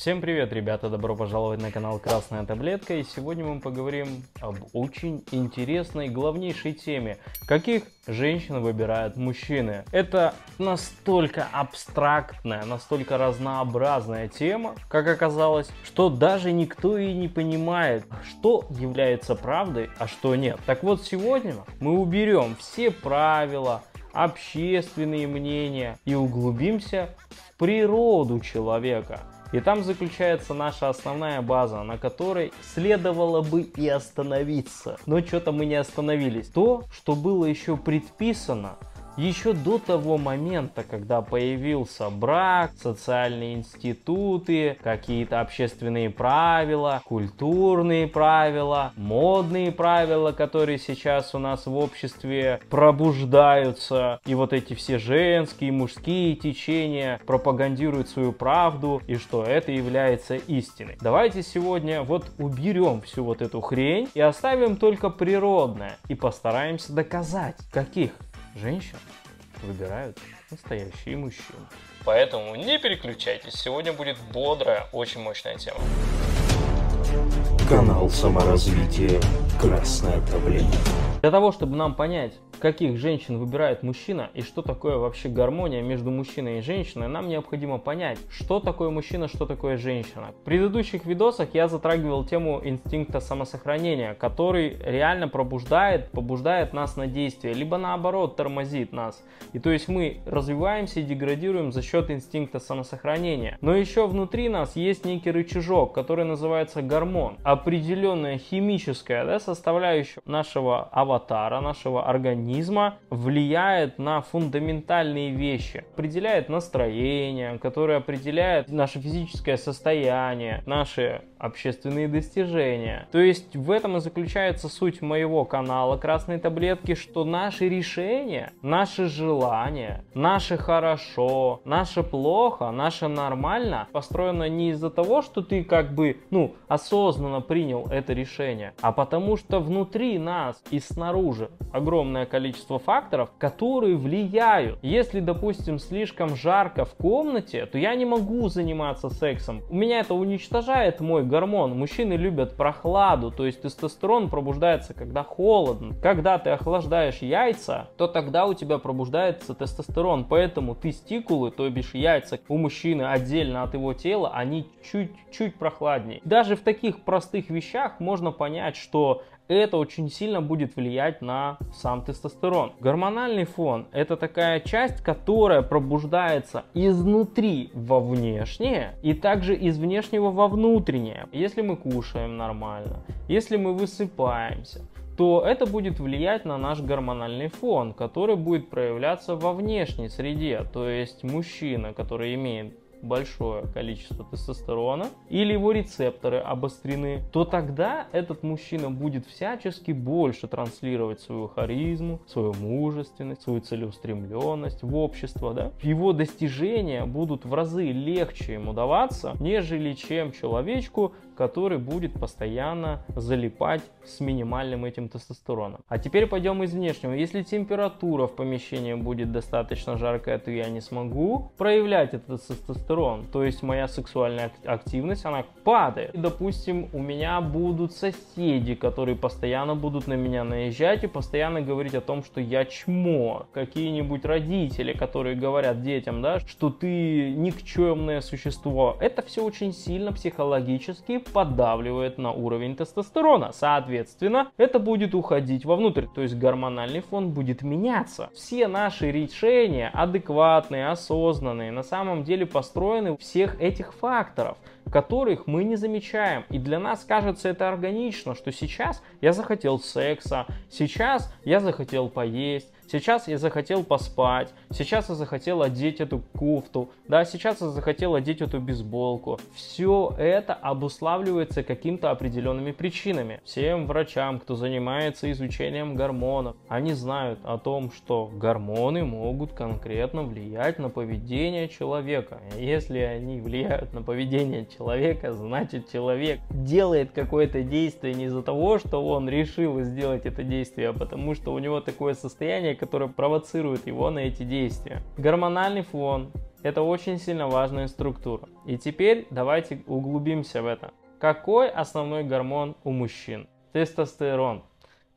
Всем привет, ребята! Добро пожаловать на канал Красная таблетка, и сегодня мы поговорим об очень интересной, главнейшей теме. Каких женщин выбирают мужчины? Это настолько абстрактная, настолько разнообразная тема, как оказалось, что даже никто и не понимает, что является правдой, а что нет. Так вот, сегодня мы уберем все правила, общественные мнения и углубимся в природу человека. И там заключается наша основная база, на которой следовало бы и остановиться. Но что-то мы не остановились. То, что было еще предписано, еще до того момента, когда появился брак, социальные институты, какие-то общественные правила, культурные правила, модные правила, которые сейчас у нас в обществе пробуждаются, и вот эти все женские и мужские течения пропагандируют свою правду, и что это является истиной. Давайте сегодня вот уберем всю вот эту хрень и оставим только природное, и постараемся доказать, каких женщин выбирают настоящие мужчины. Поэтому не переключайтесь, сегодня будет бодрая, очень мощная тема. Канал саморазвития «Красная таблетка». Для того, чтобы нам понять, каких женщин выбирает мужчина и что такое вообще гармония между мужчиной и женщиной, нам необходимо понять, что такое мужчина, что такое женщина. В предыдущих видосах я затрагивал тему инстинкта самосохранения, который реально побуждает нас на действие, либо наоборот тормозит нас. И то есть мы развиваемся и деградируем за счет инстинкта самосохранения. Но еще внутри нас есть некий рычажок, который называется гормон. Определенная химическая составляющая нашего аватара, нашего организма, влияет на фундаментальные вещи, определяет настроение, которое определяет наше физическое состояние, наши общественные достижения. То есть в этом и заключается суть моего канала Красной таблетки, что наши решения, наши желания, наше хорошо, наше плохо, наше нормально построено не из-за того, что ты как бы осознанно принял это решение, а потому что внутри нас и снаружи огромное количество факторов, которые влияют. Если, допустим, слишком жарко в комнате, то я не могу заниматься сексом. У меня это уничтожает мой гормон. Мужчины любят прохладу, то есть тестостерон пробуждается, когда холодно. Когда ты охлаждаешь яйца, то тогда у тебя пробуждается тестостерон. Поэтому тестикулы, то бишь яйца, у мужчины отдельно от его тела, они чуть-чуть прохладнее. Даже в таких простых вещах можно понять, что это очень сильно будет влиять на сам тестостерон. Гормональный фон – это такая часть, которая пробуждается изнутри во внешнее и также из внешнего во внутреннее. Если мы кушаем нормально, если мы высыпаемся, то это будет влиять на наш гормональный фон, который будет проявляться во внешней среде. То есть мужчина, который имеет большое количество тестостерона или его рецепторы обострены, то тогда этот мужчина будет всячески больше транслировать свою харизму, свою мужественность, свою целеустремленность в общество, Его достижения будут в разы легче ему даваться, нежели чем человечку, который будет постоянно залипать с минимальным этим тестостероном. А теперь пойдем из внешнего. Если температура в помещении будет достаточно жаркая, то я не смогу проявлять этот тестостерон. То есть моя сексуальная активность, она падает. И, допустим, у меня будут соседи, которые постоянно будут на меня наезжать и постоянно говорить о том, что я чмо. Какие-нибудь родители, которые говорят детям, что ты никчемное существо. Это все очень сильно психологически поддавливает на уровень тестостерона. Соответственно, это будет уходить вовнутрь, то есть гормональный фон будет меняться. Все наши решения адекватные, осознанные, на самом деле построены всех этих факторов, которых мы не замечаем. И для нас кажется это органично, что сейчас я захотел секса, сейчас я захотел поесть, сейчас я захотел поспать, сейчас я захотел одеть эту кофту, сейчас я захотел одеть эту бейсболку. Все это обуславливается какими-то определенными причинами. Всем врачам, кто занимается изучением гормонов, они знают о том, что гормоны могут конкретно влиять на поведение человека. Если они влияют на поведение человека, значит, человек делает какое-то действие не из-за того, что он решил сделать это действие, а потому что у него такое состояние, которая провоцирует его на эти действия. Гормональный фон Это очень сильно важная структура. И теперь давайте углубимся в это. Какой основной гормон у мужчин? Тестостерон.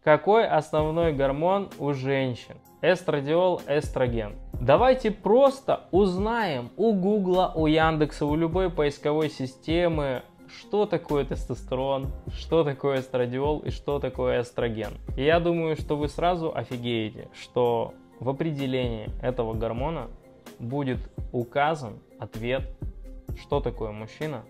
Какой основной гормон у женщин? Эстрадиол, эстроген. Давайте просто узнаем у Гугла, у Яндекса, у любой поисковой системы, что такое тестостерон, что такое эстрадиол и что такое эстроген. И я думаю, что вы сразу офигеете, что в определении этого гормона будет указан ответ, что такое мужчина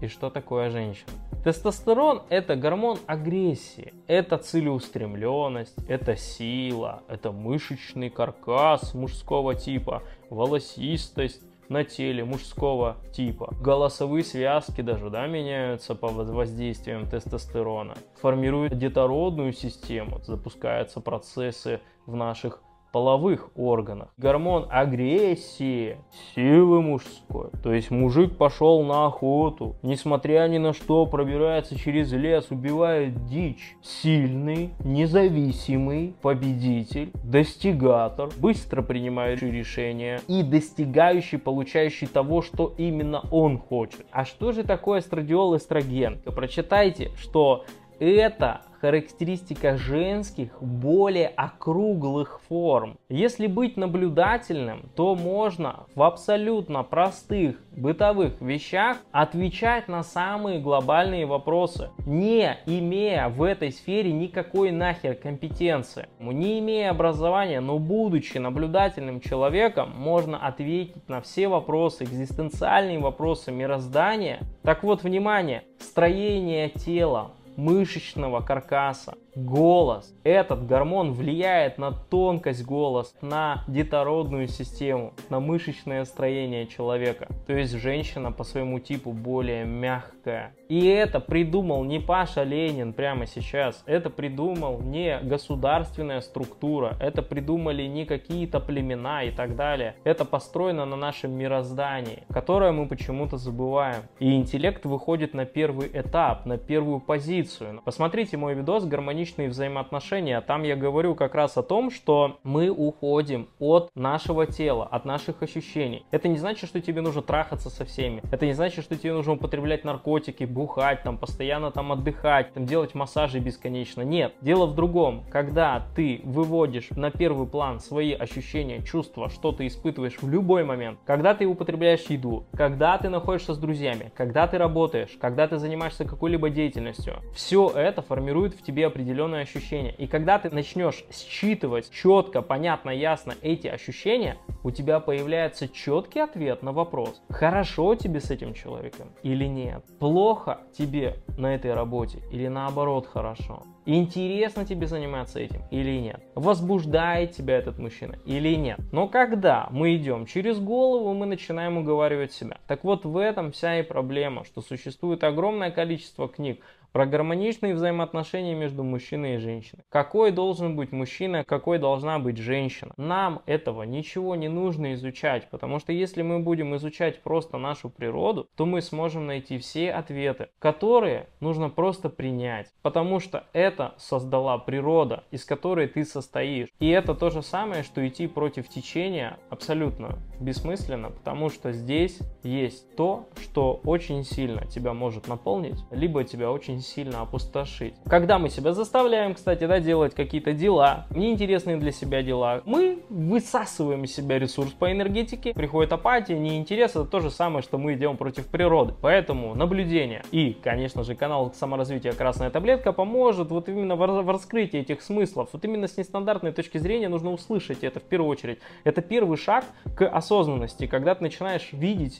и что такое женщина. Тестостерон – это гормон агрессии, это целеустремленность, это сила, это мышечный каркас мужского типа, волосистость на теле мужского типа. Голосовые связки даже, меняются под воздействием тестостерона. Формирует детородную систему, запускаются процессы в наших половых органах. Гормон агрессии, силы мужской. То есть мужик пошел на охоту, несмотря ни на что, пробирается через лес, убивает дичь. Сильный, независимый победитель, достигатор, быстро принимающий решения и достигающий, получающий того, что именно он хочет. А что же такое эстрадиол, эстроген? Прочитайте, что это характеристика женских, более округлых форм. Если быть наблюдательным, то можно в абсолютно простых бытовых вещах отвечать на самые глобальные вопросы, не имея в этой сфере никакой нахер компетенции. Не имея образования, но будучи наблюдательным человеком, можно ответить на все вопросы, экзистенциальные вопросы мироздания. Так вот, внимание, строение тела, мышечного каркаса, голос. Этот гормон влияет на тонкость голоса, на детородную систему, на мышечное строение человека. То есть женщина по своему типу более мягкая. И это придумал не Паша Ленин прямо сейчас, это придумал не государственная структура, это придумали не какие-то племена и так далее. Это построено на нашем мироздании, которое мы почему-то забываем. И интеллект выходит на первый этап, на первую позицию. Посмотрите мой видос «Гармоничные взаимоотношения», там я говорю как раз о том, что мы уходим от нашего тела, от наших ощущений. Это не значит, что тебе нужно трахаться со всеми, это не значит, что тебе нужно употреблять наркотики, бухать, постоянно отдыхать, делать массажи бесконечно. Нет, дело в другом. Когда ты выводишь на первый план свои ощущения, чувства, что ты испытываешь в любой момент, когда ты употребляешь еду, когда ты находишься с друзьями, когда ты работаешь, когда ты занимаешься какой-либо деятельностью, все это формирует в тебе определенные ощущения. И когда ты начнешь считывать четко, понятно, ясно эти ощущения, у тебя появляется четкий ответ на вопрос: хорошо тебе с этим человеком или нет? Плохо тебе на этой работе или наоборот хорошо? Интересно тебе заниматься этим или нет? Возбуждает тебя этот мужчина или нет? Но когда мы идем через голову, мы начинаем уговаривать себя. Так вот, в этом вся и проблема, что существует огромное количество книг про гармоничные взаимоотношения между мужчиной и женщиной. Какой должен быть мужчина, какой должна быть женщина. Нам этого ничего не нужно изучать, потому что если мы будем изучать просто нашу природу, то мы сможем найти все ответы, которые нужно просто принять, потому что это создала природа, из которой ты состоишь. И это то же самое, что идти против течения абсолютно бессмысленно, потому что здесь есть то, что очень сильно тебя может наполнить, либо тебя очень сильно опустошить. Когда мы себя заставляем, кстати, делать какие-то дела, неинтересные для себя дела, мы высасываем из себя ресурс по энергетике, приходит апатия, неинтерес, это то же самое, что мы идем против природы. Поэтому наблюдение и, конечно же, канал саморазвития «Красная таблетка» поможет вот именно в раскрытии этих смыслов. Вот именно с нестандартной точки зрения нужно услышать это в первую очередь. Это первый шаг к осознанности, когда ты начинаешь видеть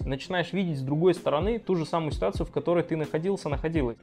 с другой стороны ту же самую ситуацию, в которой ты находилась.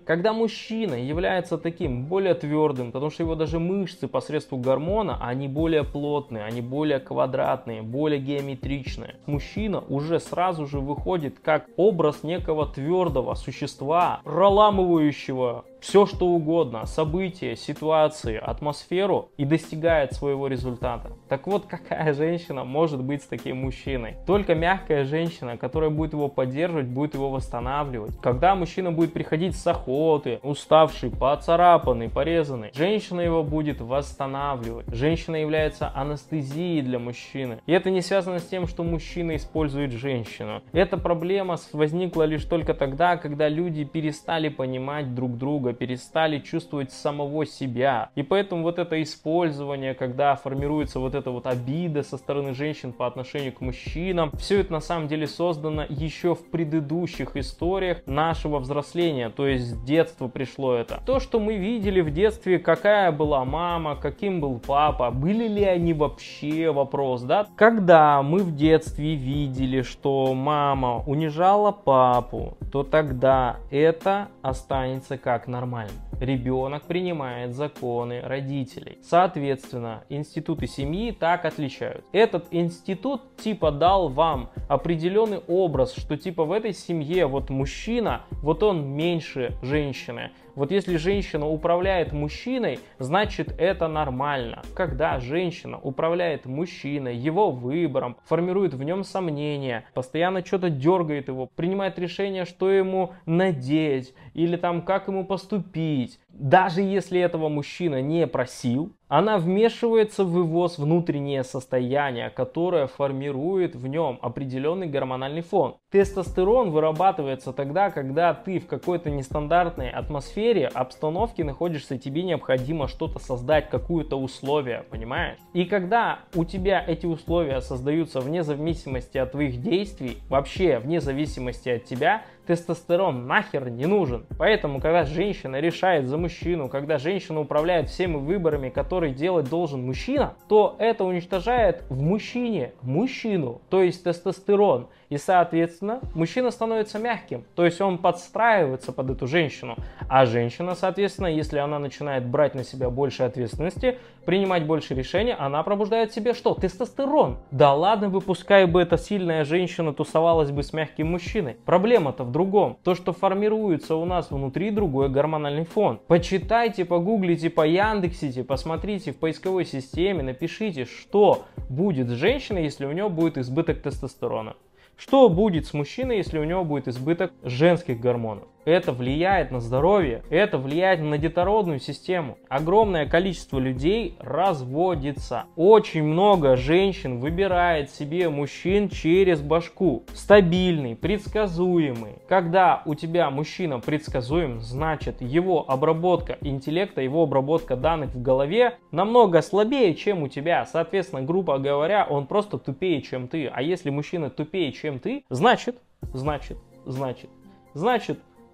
Когда мужчина является таким более твердым, потому что его даже мышцы посредством гормона, они более плотные, они более квадратные, более геометричные. Мужчина уже сразу же выходит как образ некого твердого существа, проламывающего все что угодно, события, ситуации, атмосферу, и достигает своего результата. Так вот, какая женщина может быть с таким мужчиной? Только мягкая женщина, которая будет его поддерживать, будет его восстанавливать. Когда мужчина будет приходить с охоты, уставший, поцарапанный, порезанный, женщина его будет восстанавливать. Женщина является анестезией для мужчины. И это не связано с тем, что мужчина использует женщину. Эта проблема возникла лишь только тогда, когда люди перестали понимать друг друга, перестали чувствовать самого себя. И поэтому вот это использование, когда формируется вот эта вот обида со стороны женщин по отношению к мужчинам, все это на самом деле создано еще в предыдущих историях нашего взросления, то есть с детства пришло это. То, что мы видели в детстве, какая была мама, каким был папа, были ли они вообще, вопрос, да? Когда мы в детстве видели, что мама унижала папу, то тогда это останется как нормально. Ребенок принимает законы родителей. Соответственно, институты семьи так отличают. Этот институт типа дал вам определенный образ, что типа в этой семье вот мужчина, вот он меньше женщины. Вот если женщина управляет мужчиной, значит это нормально. Когда женщина управляет мужчиной, его выбором, формирует в нем сомнения, постоянно что-то дергает его, принимает решение, что ему надеть или там как ему поступить, даже если этого мужчина не просил, она вмешивается в его внутреннее состояние, которое формирует в нем определенный гормональный фон. Тестостерон вырабатывается тогда, когда ты в какой-то нестандартной атмосфере, обстановке находишься, тебе необходимо что-то создать, какое-то условие, понимаешь? И когда у тебя эти условия создаются вне зависимости от твоих действий, вообще вне зависимости от тебя, тестостерон нахер не нужен. Поэтому, когда женщина решает за мужчину, когда женщина управляет всеми выборами, которые делать должен мужчина, то это уничтожает в мужчине мужчину, то есть тестостерон. И, соответственно, мужчина становится мягким, то есть он подстраивается под эту женщину. А женщина, соответственно, если она начинает брать на себя больше ответственности, принимать больше решений, она пробуждает в себе что? Тестостерон. Да ладно бы, пускай бы эта сильная женщина тусовалась бы с мягким мужчиной. Проблема-то в другом. То, что формируется у нас внутри другой гормональный фон. Почитайте, погуглите, пояндексите, посмотрите в поисковой системе, напишите, что будет с женщиной, если у нее будет избыток тестостерона. Что будет с мужчиной, если у него будет избыток женских гормонов? Это влияет на здоровье, это влияет на детородную систему. Огромное количество людей разводится. Очень много женщин выбирает себе мужчин через башку. Стабильный, предсказуемый. Когда у тебя мужчина предсказуем, значит его обработка интеллекта, его обработка данных в голове намного слабее, чем у тебя. Соответственно, грубо говоря, он просто тупее, чем ты. А если мужчина тупее, чем ты, значит,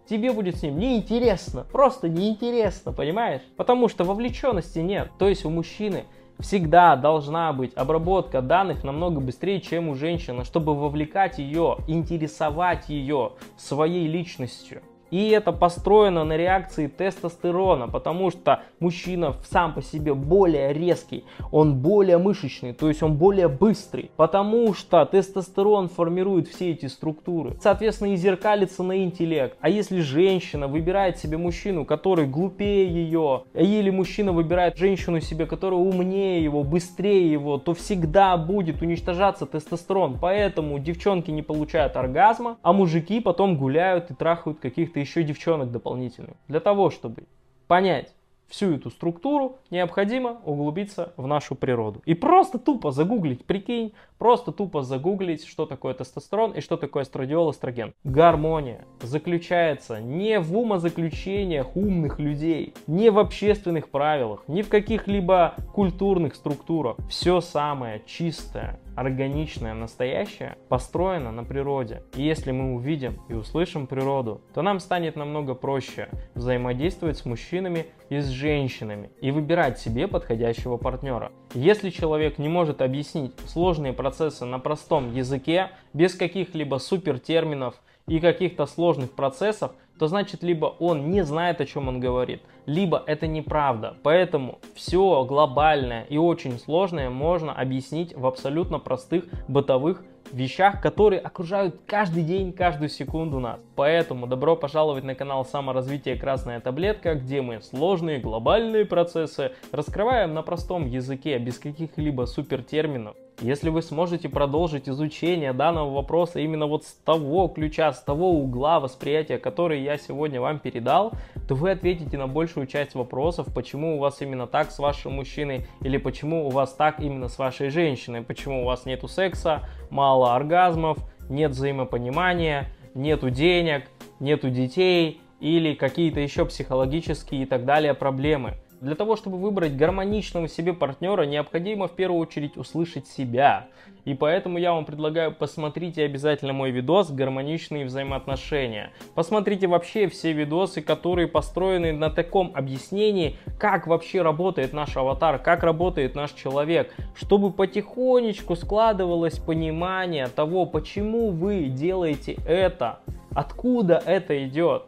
тебе будет с ним неинтересно, просто неинтересно, понимаешь? Потому что вовлеченности нет. То есть у мужчины всегда должна быть обработка данных намного быстрее, чем у женщины, чтобы вовлекать ее, интересовать ее своей личностью. И это построено на реакции тестостерона, потому что мужчина сам по себе более резкий, он более мышечный, то есть он более быстрый, потому что тестостерон формирует все эти структуры, соответственно, и зеркалится на интеллект. А если женщина выбирает себе мужчину, который глупее ее, или мужчина выбирает женщину себе, которая умнее его, быстрее его, то всегда будет уничтожаться тестостерон, поэтому девчонки не получают оргазма, а мужики потом гуляют и трахают каких-то еще девчонок дополнительных. Для того, чтобы понять всю эту структуру, необходимо углубиться в нашу природу. И просто тупо загуглить, прикинь, просто тупо загуглить, что такое тестостерон и что такое эстрадиол, эстроген. Гармония заключается не в умозаключениях умных людей, не в общественных правилах, не в каких-либо культурных структурах. Все самое чистое, органичное, настоящее построено на природе. И если мы увидим и услышим природу, то нам станет намного проще взаимодействовать с мужчинами и с женщинами и выбирать себе подходящего партнера. Если человек не может объяснить сложные процессы на простом языке, без каких-либо супертерминов и каких-то сложных процессов, то значит либо он не знает, о чем он говорит, либо это неправда. Поэтому все глобальное и очень сложное можно объяснить в абсолютно простых бытовых вещах, которые окружают каждый день, каждую секунду нас. Поэтому добро пожаловать на канал саморазвития «Красная таблетка», где мы сложные глобальные процессы раскрываем на простом языке, без каких-либо супертерминов. Если вы сможете продолжить изучение данного вопроса именно вот с того ключа, с того угла восприятия, который я сегодня вам передал, то вы ответите на большую часть вопросов, почему у вас именно так с вашим мужчиной, или почему у вас так именно с вашей женщиной, почему у вас нету секса, мало оргазмов, нет взаимопонимания, нету денег, нету детей или какие-то еще психологические и так далее проблемы. Для того, чтобы выбрать гармоничного себе партнера, необходимо в первую очередь услышать себя. И поэтому я вам предлагаю, посмотрите обязательно мой видос «Гармоничные взаимоотношения». Посмотрите вообще все видосы, которые построены на таком объяснении, как вообще работает наш аватар, как работает наш человек, чтобы потихонечку складывалось понимание того, почему вы делаете это, откуда это идет.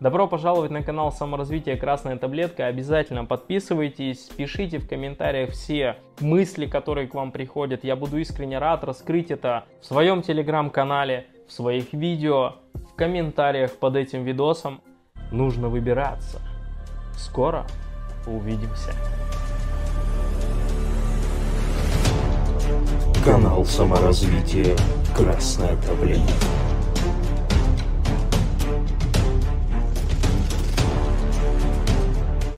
Добро пожаловать на канал саморазвития «Красная таблетка». Обязательно подписывайтесь, пишите в комментариях все мысли, которые к вам приходят. Я буду искренне рад раскрыть это в своем телеграм-канале, в своих видео, в комментариях под этим видосом. Нужно выбираться. Скоро увидимся. Канал саморазвития «Красная таблетка».